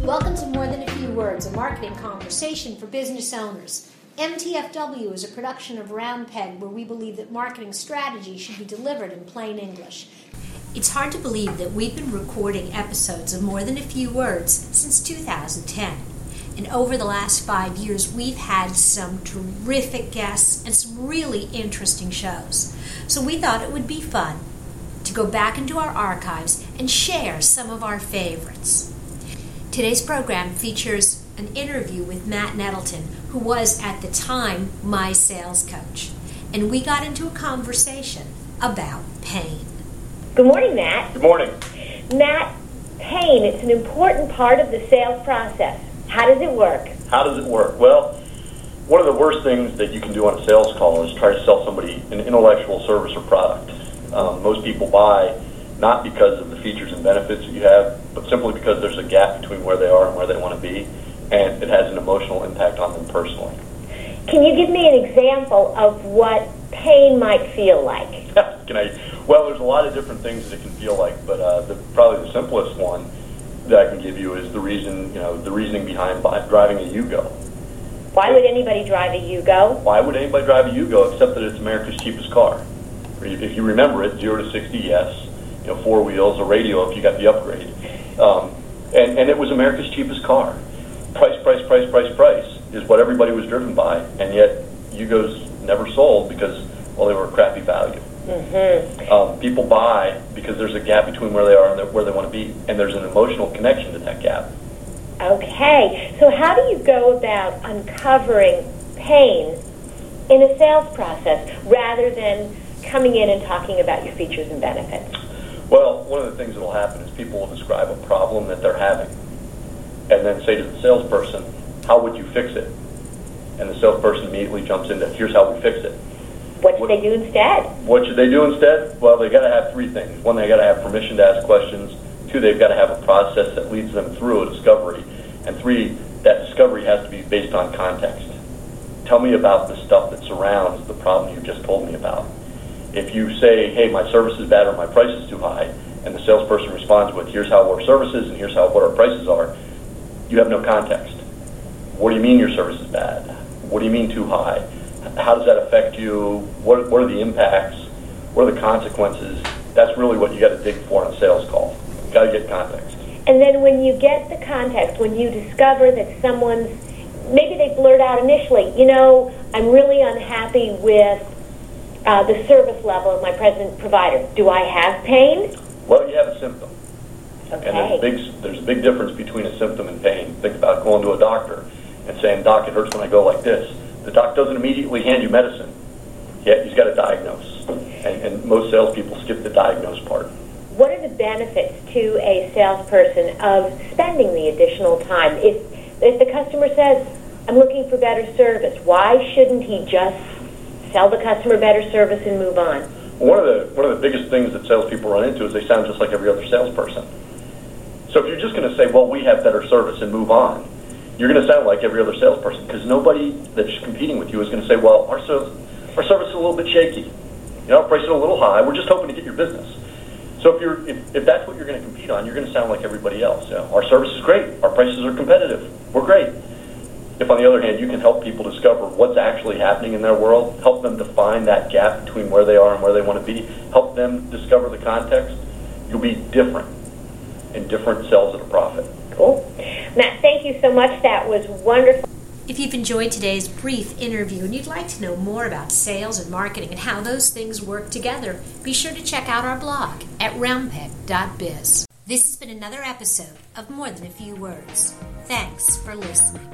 Welcome to More Than A Few Words, a marketing conversation for business owners. MTFW is a production of Round Peg, where we believe that marketing strategy should be delivered in plain English. It's hard to believe that we've been recording episodes of More Than A Few Words since 2010. And over the last 5 years, we've had some terrific guests and some really interesting shows. So we thought it would be fun to go back into our archives and share some of our favorites. Today's program features an interview with Matt Nettleton, who was, at the time, my sales coach. And we got into a conversation about pain. Good morning, Matt. Good morning. Matt, pain, it's an important part of the sales process. How does it work? Well, one of the worst things that you can do on a sales call is try to sell somebody an intellectual service or product. Most people buy not because of the features and benefits that you have, but simply because there's a gap between where they are and where they want to be, and it has an emotional impact on them personally. Can you give me an example of what pain might feel like? Well, there's a lot of different things that it can feel like, but probably the simplest one that I can give you is the reasoning behind driving a Yugo. Why would anybody drive a Yugo? Except that it's America's cheapest car. If you remember it, 0 to 60, yes, four wheels, a radio if you got the upgrade, and it was America's cheapest car. Price is what everybody was driven by, and yet Yugos never sold because they were a crappy value. Mm-hmm. People buy because there's a gap between where they are and where they want to be, and there's an emotional connection to that gap. Okay, so how do you go about uncovering pain in a sales process rather than coming in and talking about your features and benefits? Well, one of the things that will happen is people will describe a problem that they're having and then say to the salesperson, how would you fix it? And the salesperson immediately jumps into, here's how we fix it. What should they do instead? Well, they got to have three things. One, they got to have permission to ask questions. Two, they've got to have a process that leads them through a discovery. And three, that discovery has to be based on context. Tell me about the stuff that surrounds the problem you just told me about. If you say, hey, my service is bad or my price is too high, and the salesperson responds with, here's how our service is and here's how what our prices are, you have no context. What do you mean your service is bad? What do you mean too high? How does that affect you? What are the impacts? What are the consequences? That's really what you got to dig for on a sales call. You got to get context. And then when you get the context, when you discover that someone's, maybe they blurt out initially, I'm really unhappy with the service level of my present provider. Do I have pain? Well, you have a symptom. Okay. And there's a big difference between a symptom and pain. Think about going to a doctor and saying, Doc, it hurts when I go like this. The doc doesn't immediately hand you medicine, yet he's got to diagnose. And most salespeople skip the diagnose part. What are the benefits to a salesperson of spending the additional time? If the customer says, I'm looking for better service, why shouldn't he just sell the customer better service and move on? One of the biggest things that salespeople run into is they sound just like every other salesperson. So if you're just going to say, well, we have better service and move on, you're going to sound like every other salesperson because nobody that's competing with you is going to say, well, our service is a little bit shaky. Our price is a little high. We're just hoping to get your business. So if that's what you're going to compete on, you're going to sound like everybody else. Our service is great. Our prices are competitive. We're great. If, on the other hand, you can help people discover what's actually happening in their world, help them define that gap between where they are and where they want to be, help them discover the context, you'll be different, and different sells at a profit. Cool. Matt, thank you so much. That was wonderful. If you've enjoyed today's brief interview and you'd like to know more about sales and marketing and how those things work together, be sure to check out our blog at roundpeg.biz. This has been another episode of More Than A Few Words. Thanks for listening.